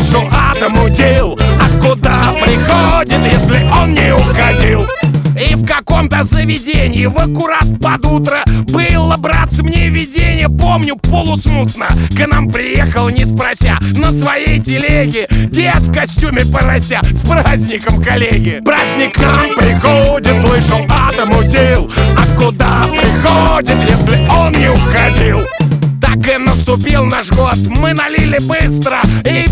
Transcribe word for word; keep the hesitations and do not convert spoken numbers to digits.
слышу, атом удил. А куда приходит, если он не уходил? И в каком-то заведении в аккурат под утро было, братцы, мне видение, помню полусмутно. К нам приехал, не спрося, на своей телеге дед в костюме порося. С праздником, коллеги! Праздник к нам приходит, слышал, атом удил. А куда приходит, если он не уходил? Так и наступил наш год, мы налили быстро и